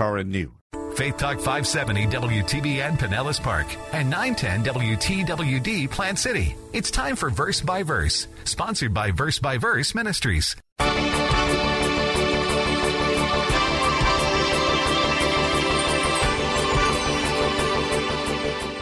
Are anew. Faith Talk 570 WTBN Pinellas Park and 910 WTWD Plant City. It's time for Verse by Verse, sponsored by Verse Ministries.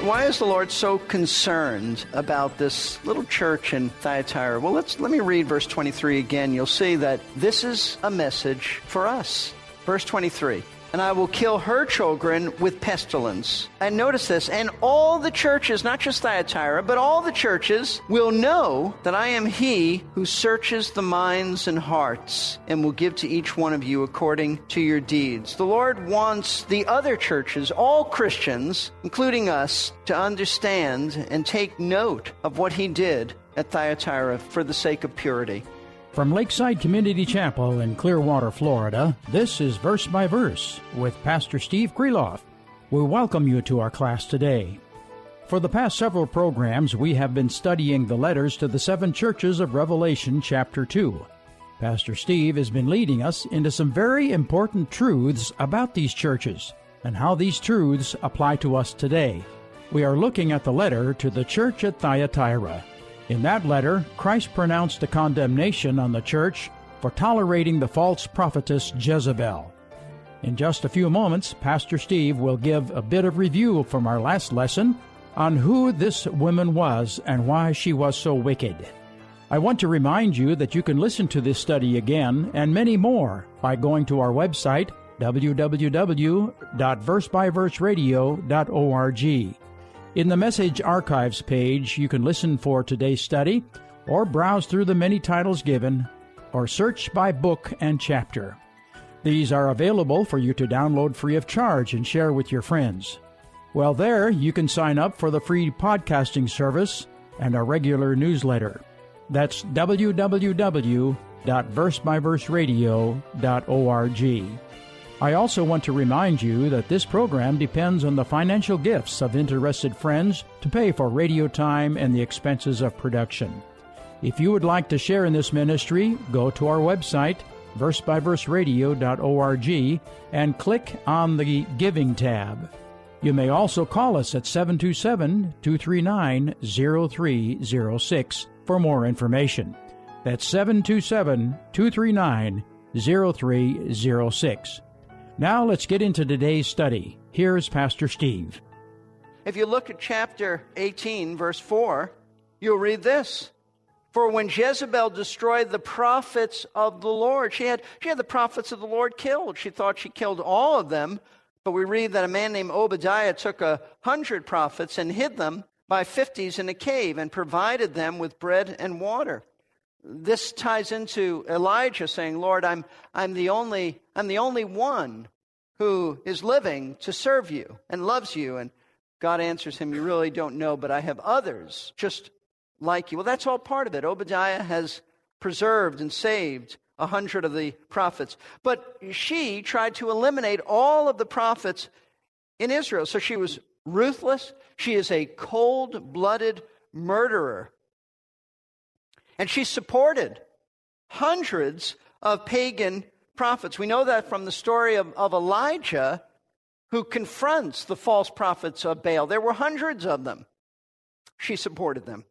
Why is the Lord so concerned about this little church in Thyatira? Well, let me read verse 23 again. You'll see that this is a message for us. Verse 23. And I will kill her children with pestilence. And notice this, and all the churches, not just Thyatira, but all the churches will know that I am he who searches the minds and hearts and will give to each one of you according to your deeds. The Lord wants the other churches, all Christians, including us, to understand and take note of what he did at Thyatira for the sake of purity. From Lakeside Community Chapel in Clearwater, Florida, this is Verse by Verse with Pastor Steve Kreloff. We welcome you to our class today. For the past several programs, we have been studying the letters to the seven churches of Revelation chapter 2. Pastor Steve has been leading us into some very important truths about these churches and how these truths apply to us today. We are looking at the letter to the church at Thyatira. In that letter, Christ pronounced a condemnation on the church for tolerating the false prophetess Jezebel. In just a few moments, Pastor Steve will give a bit of review from our last lesson on who this woman was and why she was so wicked. I want to remind you that you can listen to this study again and many more by going to our website, www.versebyverseradio.org. In the Message Archives page, you can listen for today's study, or browse through the many titles given, or search by book and chapter. These are available for you to download free of charge and share with your friends. While there, you can sign up for the free podcasting service and our regular newsletter. That's www.versebyverseradio.org. I also want to remind you that this program depends on the financial gifts of interested friends to pay for radio time and the expenses of production. If you would like to share in this ministry, go to our website, versebyverseradio.org, and click on the Giving tab. You may also call us at 727-239-0306 for more information. That's 727-239-0306. Now let's get into today's study. Here's Pastor Steve. If you look at chapter 18, verse 4, you'll read this. For when Jezebel destroyed the prophets of the Lord, she had the prophets of the Lord killed. She thought she killed all of them, but we read that a man named Obadiah took 100 prophets and hid them by 50s in a cave and provided them with bread and water. This ties into Elijah saying, Lord, I'm the only one who is living to serve you and loves you. And God answers him, you really don't know, but I have others just like you. Well, that's all part of it. Obadiah has preserved and saved 100 of the prophets. But she tried to eliminate all of the prophets in Israel. So she was ruthless. She is a cold-blooded murderer. And she supported hundreds of pagan prophets. We know that from the story of Elijah, who confronts the false prophets of Baal. There were hundreds of them. She supported them.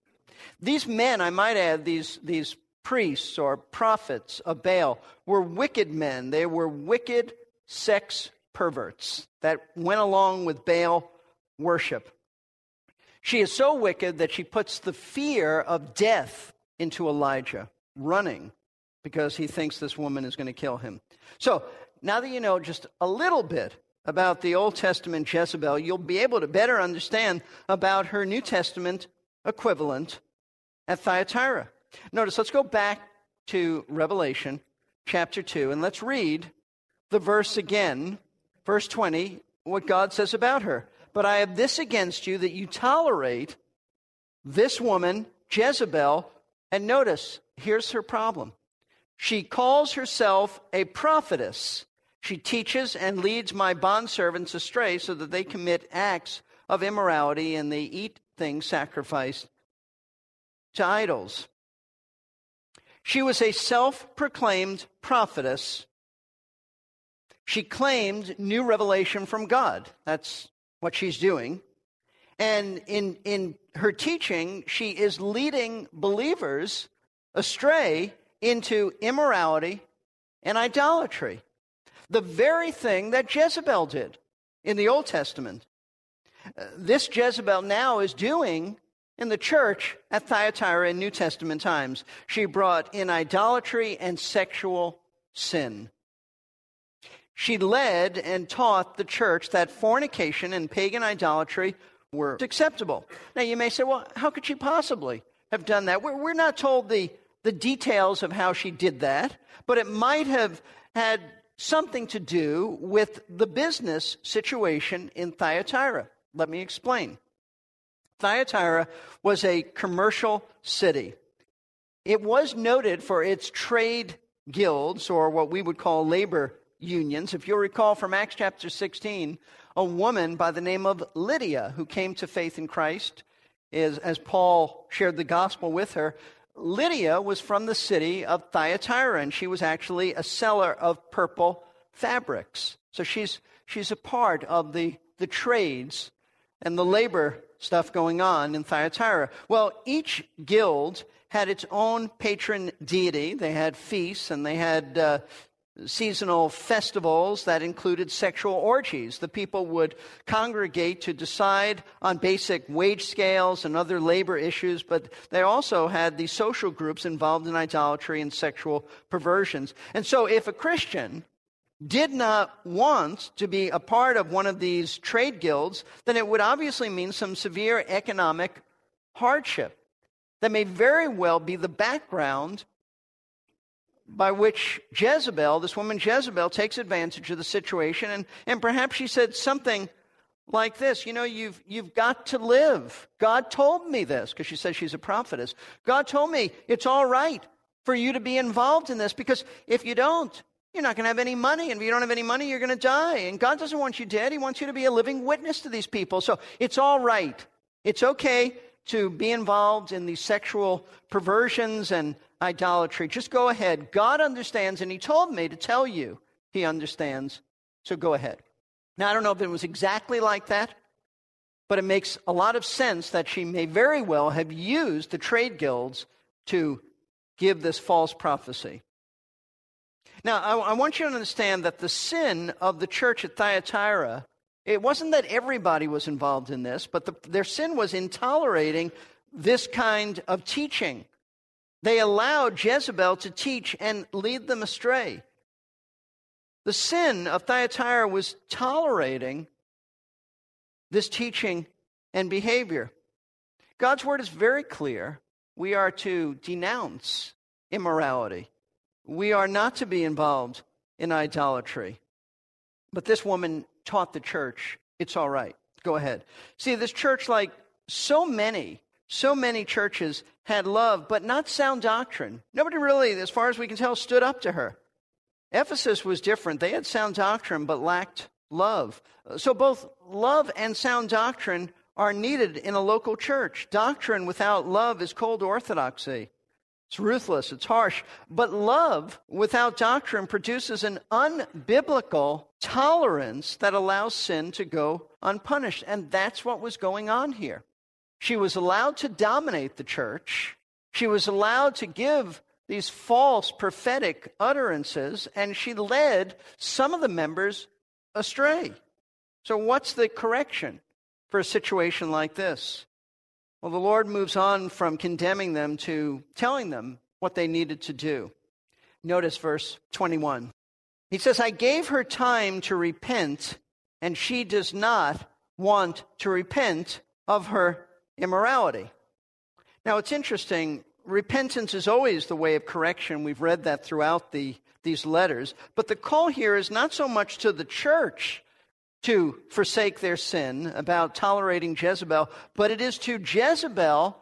These men, I might add, these priests or prophets of Baal were wicked men. They were wicked sex perverts that went along with Baal worship. She is so wicked that she puts the fear of death into Elijah, running because he thinks this woman is going to kill him. So now that you know just a little bit about the Old Testament Jezebel, you'll be able to better understand about her New Testament equivalent at Thyatira. Notice, let's go back to Revelation chapter 2, and let's read the verse again verse 20, what God says about her. But I have this against you, that you tolerate this woman, Jezebel. And notice, here's her problem. She calls herself a prophetess. She teaches and leads my bondservants astray so that they commit acts of immorality and they eat things sacrificed to idols. She was a self-proclaimed prophetess. She claimed new revelation from God. That's what she's doing. And in her teaching, she is leading believers astray into immorality and idolatry. The very thing that Jezebel did in the Old Testament. This Jezebel now is doing in the church at Thyatira in New Testament times. She brought in idolatry and sexual sin. She led and taught the church that fornication and pagan idolatry were acceptable. Now, you may say, well, how could she possibly have done that? We're not told the details of how she did that, but it might have had something to do with the business situation in Thyatira. Let me explain. Thyatira was a commercial city. It was noted for its trade guilds, or what we would call labor unions. If you'll recall from Acts chapter 16, a woman by the name of Lydia, who came to faith in Christ, as Paul shared the gospel with her, Lydia was from the city of Thyatira, and she was actually a seller of purple fabrics. So she's a part of the trades and the labor stuff going on in Thyatira. Well, each guild had its own patron deity. They had feasts, and they had seasonal festivals that included sexual orgies. The people would congregate to decide on basic wage scales and other labor issues, but they also had these social groups involved in idolatry and sexual perversions. And so if a Christian did not want to be a part of one of these trade guilds, then it would obviously mean some severe economic hardship. That may very well be the background by which Jezebel, this woman Jezebel, takes advantage of the situation. And perhaps she said something like this, you know, you've got to live. God told me this, because she says she's a prophetess. God told me it's all right for you to be involved in this, because if you don't, you're not going to have any money. And if you don't have any money, you're going to die. And God doesn't want you dead. He wants you to be a living witness to these people. So it's all right. It's okay to be involved in these sexual perversions and idolatry. Just go ahead. God understands, and he told me to tell you he understands, so go ahead. Now, I don't know if it was exactly like that, but it makes a lot of sense that she may very well have used the trade guilds to give this false prophecy. Now, I want you to understand that the sin of the church at Thyatira, it wasn't that everybody was involved in this, but their sin was in tolerating this kind of teaching. They allowed Jezebel to teach and lead them astray. The sin of Thyatira was tolerating this teaching and behavior. God's word is very clear. We are to denounce immorality. We are not to be involved in idolatry. But this woman taught the church, it's all right, go ahead. See, this church, like so many churches, had love, but not sound doctrine. Nobody really, as far as we can tell, stood up to her. Ephesus was different. They had sound doctrine, but lacked love. So both love and sound doctrine are needed in a local church. Doctrine without love is cold orthodoxy. It's ruthless, it's harsh. But love without doctrine produces an unbiblical tolerance that allows sin to go unpunished. And that's what was going on here. She was allowed to dominate the church. She was allowed to give these false prophetic utterances, and she led some of the members astray. So what's the correction for a situation like this? Well, the Lord moves on from condemning them to telling them what they needed to do. Notice verse 21. He says, I gave her time to repent, and she does not want to repent of her immorality. Now, it's interesting. Repentance is always the way of correction. We've read that throughout these letters. But the call here is not so much to the church to forsake their sin, about tolerating Jezebel, but it is to Jezebel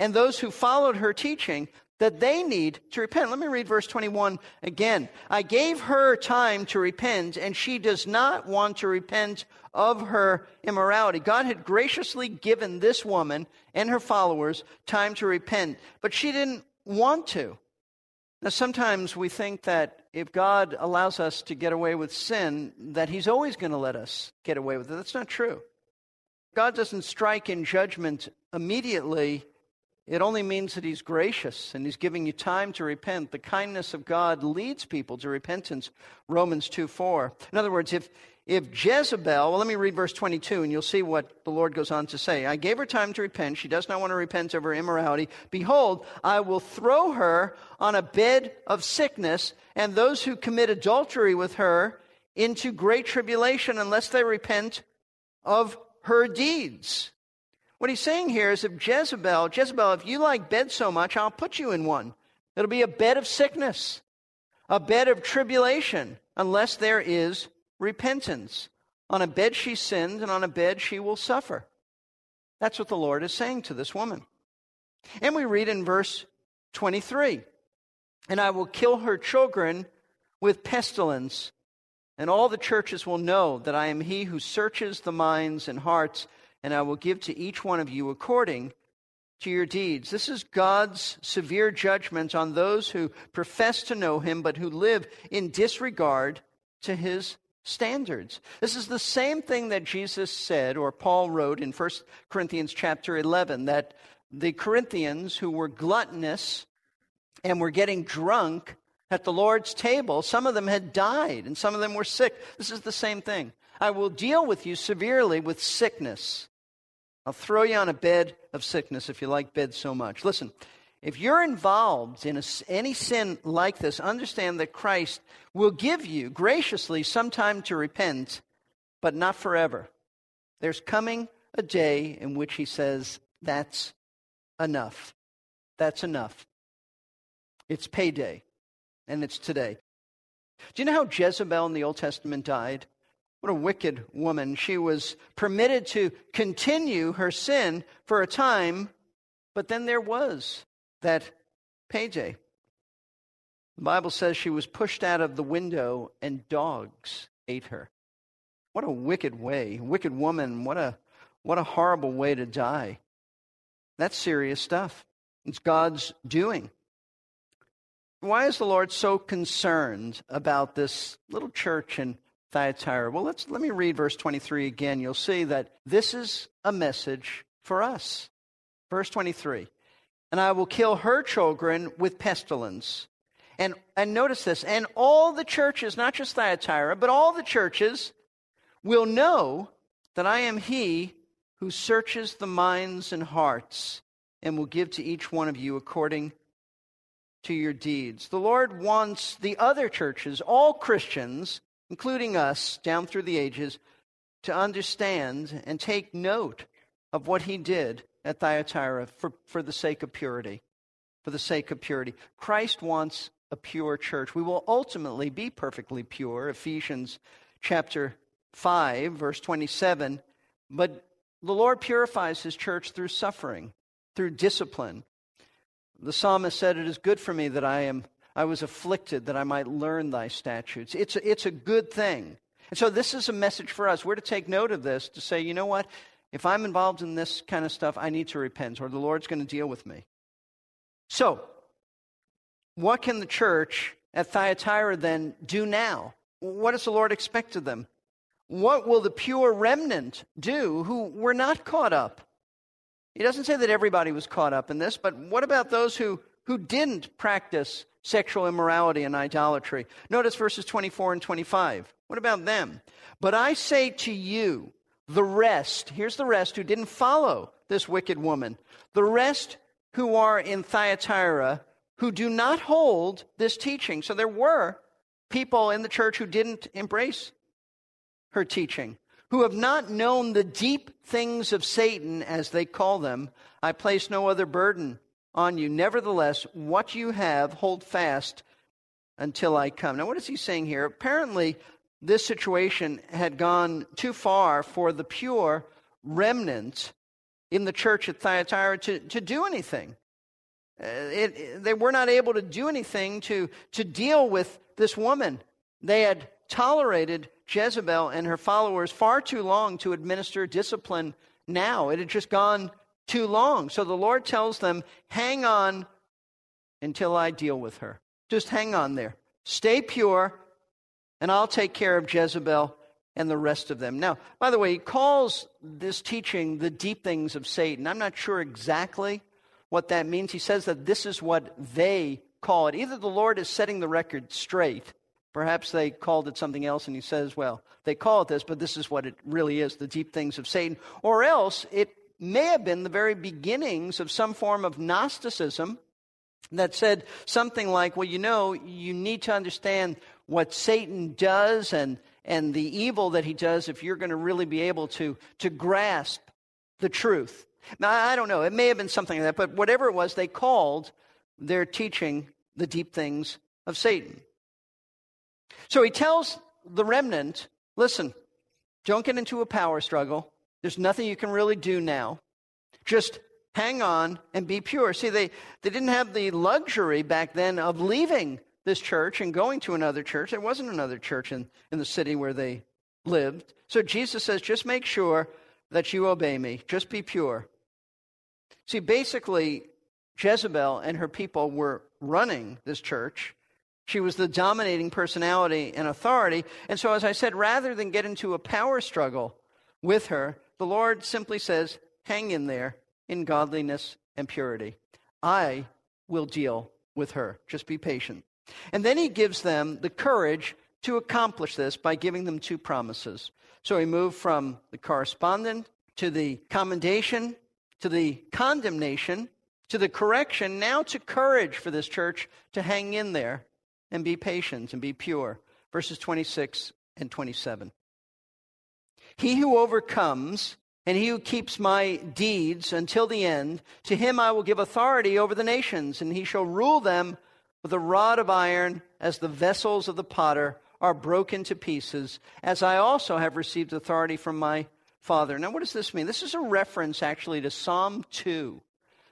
and those who followed her teaching that they need to repent. Let me read verse 21 again. I gave her time to repent, and she does not want to repent of her immorality. God had graciously given this woman and her followers time to repent, but she didn't want to. Now, sometimes we think that if God allows us to get away with sin, that he's always going to let us get away with it. That's not true. God doesn't strike in judgment immediately. It only means that he's gracious and he's giving you time to repent. The kindness of God leads people to repentance, Romans 2:4. In other words, if Jezebel, well, let me read verse 22, and you'll see what the Lord goes on to say. I gave her time to repent. She does not want to repent of her immorality. Behold, I will throw her on a bed of sickness, and those who commit adultery with her into great tribulation unless they repent of her deeds. What he's saying here is if Jezebel, if you like bed so much, I'll put you in one. It'll be a bed of sickness, a bed of tribulation, unless there is repentance. On a bed she sinned, and on a bed she will suffer. That's what the Lord is saying to this woman. And we read in verse 23, and I will kill her children with pestilence, and all the churches will know that I am he who searches the minds and hearts, and I will give to each one of you according to your deeds. This is God's severe judgment on those who profess to know him, but who live in disregard to his standards. This is the same thing that Jesus said, or Paul wrote in 1 Corinthians chapter 11, that the Corinthians who were gluttonous and were getting drunk at the Lord's table, some of them had died and some of them were sick. This is the same thing. I will deal with you severely with sickness. I'll throw you on a bed of sickness if you like bed so much. Listen, if you're involved in any sin like this, understand that Christ will give you graciously some time to repent, but not forever. There's coming a day in which he says, that's enough. That's enough. It's payday, and it's today. Do you know how Jezebel in the Old Testament died? What a wicked woman. She was permitted to continue her sin for a time, but then there was that payday. The Bible says she was pushed out of the window and dogs ate her. What a wicked way. Wicked woman. What a horrible way to die. That's serious stuff. It's God's doing. Why is the Lord so concerned about this little church in Thyatira? Well, let me read verse 23 again. You'll see that this is a message for us. Verse 23. And I will kill her children with pestilence. And notice this, and all the churches, not just Thyatira, but all the churches will know that I am he who searches the minds and hearts and will give to each one of you according to your deeds. The Lord wants the other churches, all Christians, including us down through the ages, to understand and take note of what he did at Thyatira for the sake of purity. For the sake of purity. Christ wants a pure church. We will ultimately be perfectly pure. Ephesians chapter 5, verse 27. But the Lord purifies his church through suffering, through discipline. The psalmist said, it is good for me that I was afflicted, that I might learn thy statutes. It's a good thing. And so this is a message for us. We're to take note of this, to say, you know what? If I'm involved in this kind of stuff, I need to repent, or the Lord's going to deal with me. So, what can the church at Thyatira then do now? What does the Lord expect of them? What will the pure remnant do who were not caught up? He doesn't say that everybody was caught up in this, but what about those who didn't practice sexual immorality and idolatry? Notice verses 24 and 25. What about them? But I say to you, the rest, here's the rest who didn't follow this wicked woman, the rest who are in Thyatira who do not hold this teaching. So there were people in the church who didn't embrace her teaching, who have not known the deep things of Satan, as they call them. I place no other burden on you. Nevertheless, what you have, hold fast until I come. Now, what is he saying here? Apparently, this situation had gone too far for the pure remnant in the church at Thyatira to do anything. They were not able to do anything to deal with this woman. They had tolerated Jezebel and her followers far too long to administer discipline now. It had just gone too long. So the Lord tells them, hang on until I deal with her. Just hang on there. Stay pure, and I'll take care of Jezebel and the rest of them. Now, by the way, he calls this teaching the deep things of Satan. I'm not sure exactly what that means. He says that this is what they call it. Either the Lord is setting the record straight. Perhaps they called it something else, and he says, well, they call it this, but this is what it really is, the deep things of Satan. Or else it may have been the very beginnings of some form of Gnosticism that said something like, well, you know, you need to understand what Satan does and the evil that he does if you're going to really be able to grasp the truth. Now, I don't know. It may have been something like that, but whatever it was, they called their teaching the deep things of Satan. So he tells the remnant, listen, don't get into a power struggle. There's nothing you can really do now. Just hang on and be pure. See, they didn't have the luxury back then of leaving this church and going to another church. There wasn't another church in the city where they lived. So Jesus says, just make sure that you obey me. Just be pure. See, basically, Jezebel and her people were running this church. She was the dominating personality and authority. And so, as I said, rather than get into a power struggle with her, the Lord simply says, hang in there in godliness and purity. I will deal with her. Just be patient. And then he gives them the courage to accomplish this by giving them two promises. So he moved from the correspondent to the commendation, to the condemnation, to the correction, now to courage for this church to hang in there and be patient and be pure. Verses 26 and 27. He who overcomes and he who keeps my deeds until the end, to him I will give authority over the nations, and he shall rule them with a rod of iron, as the vessels of the potter are broken to pieces, as I also have received authority from my Father. Now, what does this mean? This is a reference, actually, to Psalm 2.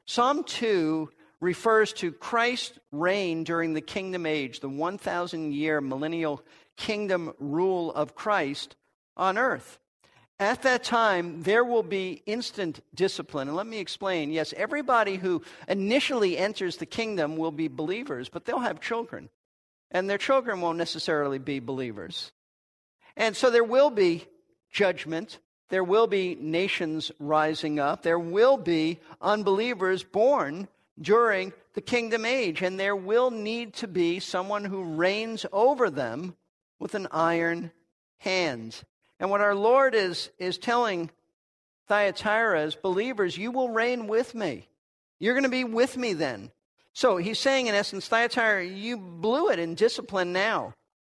Psalm 2 refers to Christ's reign during the kingdom age, the 1,000-year millennial kingdom rule of Christ on earth. At that time, there will be instant discipline. And let me explain. Yes, everybody who initially enters the kingdom will be believers, but they'll have children. And their children won't necessarily be believers. And so there will be judgment. There will be nations rising up. There will be unbelievers born during the kingdom age. And there will need to be someone who reigns over them with an iron hand. And what our Lord is telling Thyatira as believers, you will reign with me. You're going to be with me then. So he's saying, in essence, Thyatira, you blew it in discipline now.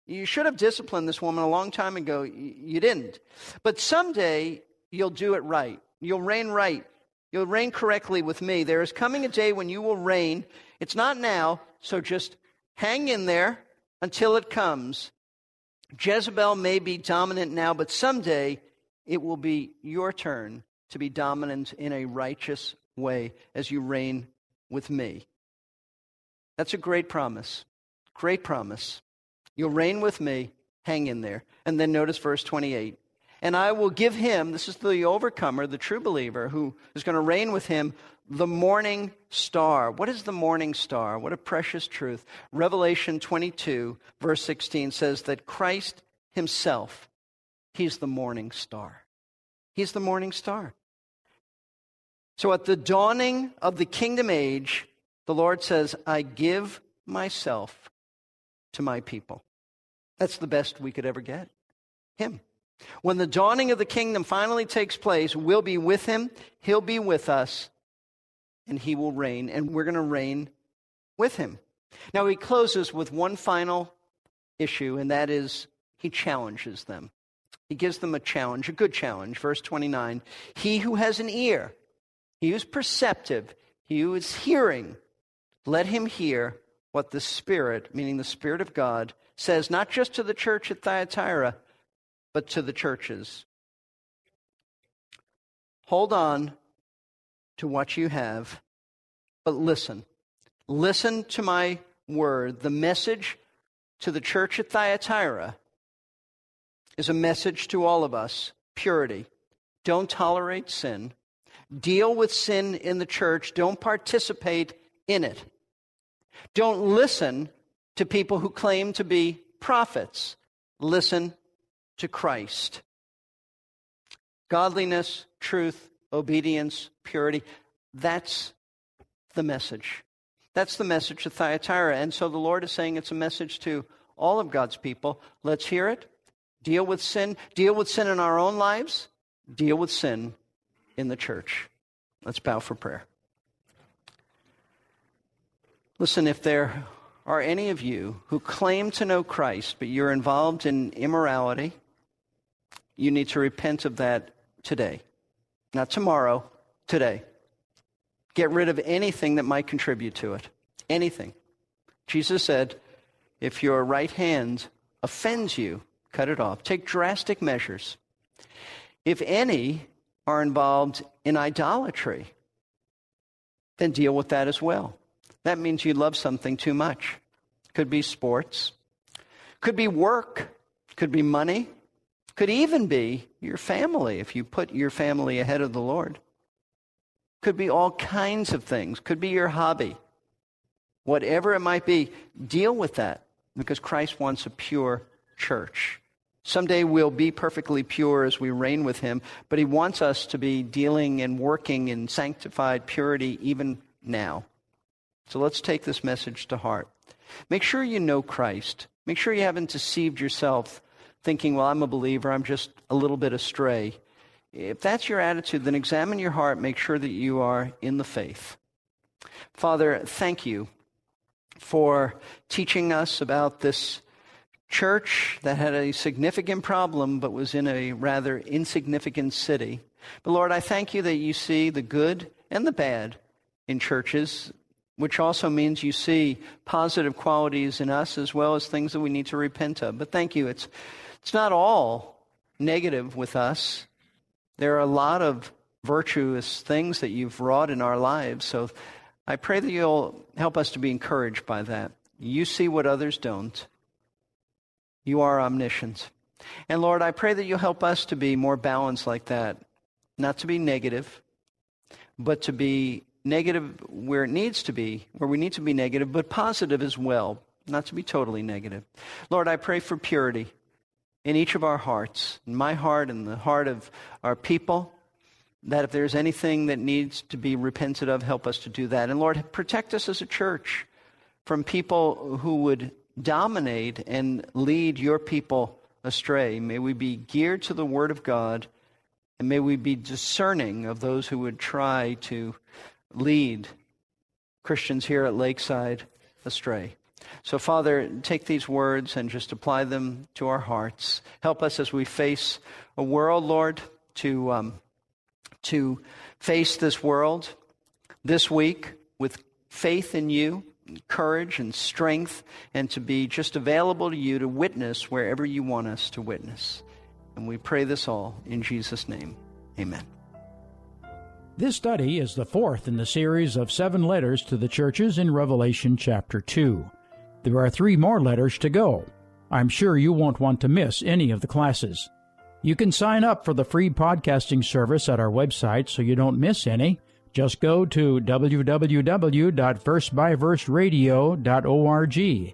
You should have disciplined this woman a long time ago. You didn't. But someday you'll do it right. You'll reign right. You'll reign correctly with me. There is coming a day when you will reign. It's not now, so just hang in there until it comes. Jezebel may be dominant now, but someday it will be your turn to be dominant in a righteous way as you reign with me. That's a great promise. Great promise. You'll reign with me. Hang in there. And then notice verse 28. And I will give him, this is the overcomer, the true believer, who is going to reign with him, the morning star. What is the morning star? What a precious truth. Revelation 22, verse 16 says that Christ himself, he's the morning star. He's the morning star. So at the dawning of the kingdom age, the Lord says, I give myself to my people. That's the best we could ever get. Him. When the dawning of the kingdom finally takes place, we'll be with him, he'll be with us, and he will reign, and we're going to reign with him. Now, he closes with one final issue, and that is he challenges them. He gives them a challenge, a good challenge. Verse 29, he who has an ear, he who is perceptive, he who is hearing, let him hear what the Spirit, meaning the Spirit of God, says not just to the church at Thyatira, but to the churches. Hold on to what you have, but listen. Listen to my word. The message to the church at Thyatira is a message to all of us. Purity. Don't tolerate sin. Deal with sin in the church. Don't participate in it. Don't listen to people who claim to be prophets. Listen to Christ. Godliness, truth, obedience, purity. That's the message. That's the message to Thyatira. And so the Lord is saying it's a message to all of God's people. Let's hear it. Deal with sin. Deal with sin in our own lives. Deal with sin in the church. Let's bow for prayer. Listen, if there are any of you who claim to know Christ, but you're involved in immorality, you need to repent of that today. Not tomorrow, today. Get rid of anything that might contribute to it. Anything. Jesus said, if your right hand offends you, cut it off. Take drastic measures. If any are involved in idolatry, then deal with that as well. That means you love something too much. Could be sports, could be work, could be money, could even be your family if you put your family ahead of the Lord. Could be all kinds of things, could be your hobby. Whatever it might be, deal with that because Christ wants a pure church. Someday we'll be perfectly pure as we reign with him, but he wants us to be dealing and working in sanctified purity even now. So let's take this message to heart. Make sure you know Christ. Make sure you haven't deceived yourself thinking, well, I'm a believer, I'm just a little bit astray. If that's your attitude, then examine your heart. Make sure that you are in the faith. Father, thank you for teaching us about this church that had a significant problem but was in a rather insignificant city. But Lord, I thank you that you see the good and the bad in churches, which also means you see positive qualities in us as well as things that we need to repent of. But thank you, it's not all negative with us. There are a lot of virtuous things that you've wrought in our lives. So I pray that you'll help us to be encouraged by that. You see what others don't. You are omniscient. And Lord, I pray that you'll help us to be more balanced like that, not to be negative, but to be negative where it needs to be, where we need to be negative, but positive as well, not to be totally negative. Lord, I pray for purity in each of our hearts, in my heart and the heart of our people, that if there's anything that needs to be repented of, help us to do that. And Lord, protect us as a church from people who would dominate and lead your people astray. May we be geared to the word of God, and may we be discerning of those who would try to lead Christians here at Lakeside astray. So, Father, take these words and just apply them to our hearts. Help us as we face a world, Lord, to face this world this week with faith in you, courage and strength, and to be just available to you to witness wherever you want us to witness. And we pray this all in Jesus' name. Amen. This study is the fourth in the series of 7 letters to the churches in Revelation chapter 2. There are 3 more letters to go. I'm sure you won't want to miss any of the classes. You can sign up for the free podcasting service at our website so you don't miss any. Just go to www.versebyverseradio.org.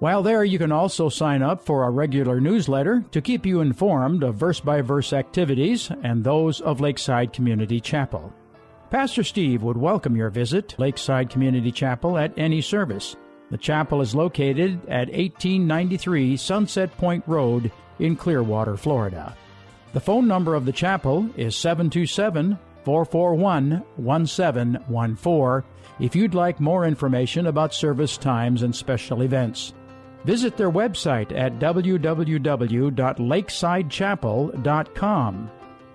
While there, you can also sign up for our regular newsletter to keep you informed of verse-by-verse activities and those of Lakeside Community Chapel. Pastor Steve would welcome your visit to Lakeside Community Chapel at any service. The chapel is located at 1893 Sunset Point Road in Clearwater, Florida. The phone number of the chapel is 727-441-1714 if you'd like more information about service times and special events. Visit their website at www.lakesidechapel.com.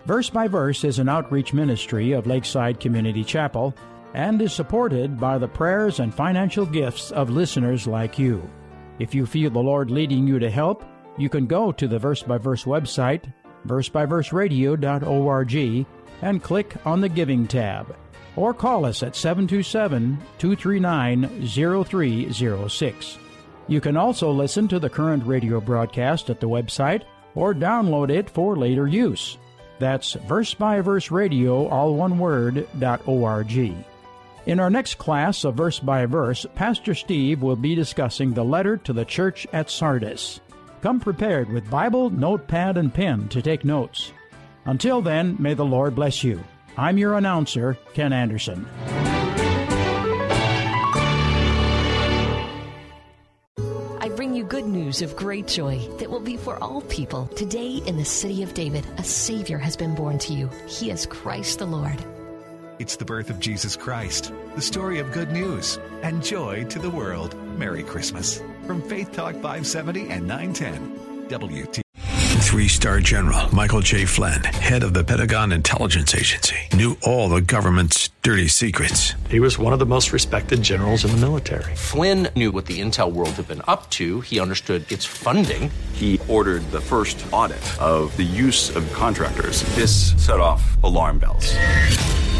Verse by Verse is an outreach ministry of Lakeside Community Chapel. and is supported by the prayers and financial gifts of listeners like you. If you feel the Lord leading you to help, you can go to the Verse by Verse website, versebyverseradio.org, and click on the Giving tab, or call us at 727-239-0306. You can also listen to the current radio broadcast at the website or download it for later use. That's versebyverseradio, all one word, .org. In our next class of Verse by Verse, Pastor Steve will be discussing the letter to the church at Sardis. Come prepared with Bible, notepad, and pen to take notes. Until then, may the Lord bless you. I'm your announcer, Ken Anderson. Good news of great joy that will be for all people. Today in the city of David, a Savior has been born to you. He is Christ the Lord. It's the birth of Jesus Christ, the story of good news and joy to the world. Merry Christmas from Faith Talk 570 and 910 WT. 3-star General Michael J. Flynn, head of the Pentagon Intelligence Agency, knew all the government's dirty secrets. He was one of the most respected generals in the military. Flynn knew what the intel world had been up to. He understood its funding. He ordered the first audit of the use of contractors. This set off alarm bells.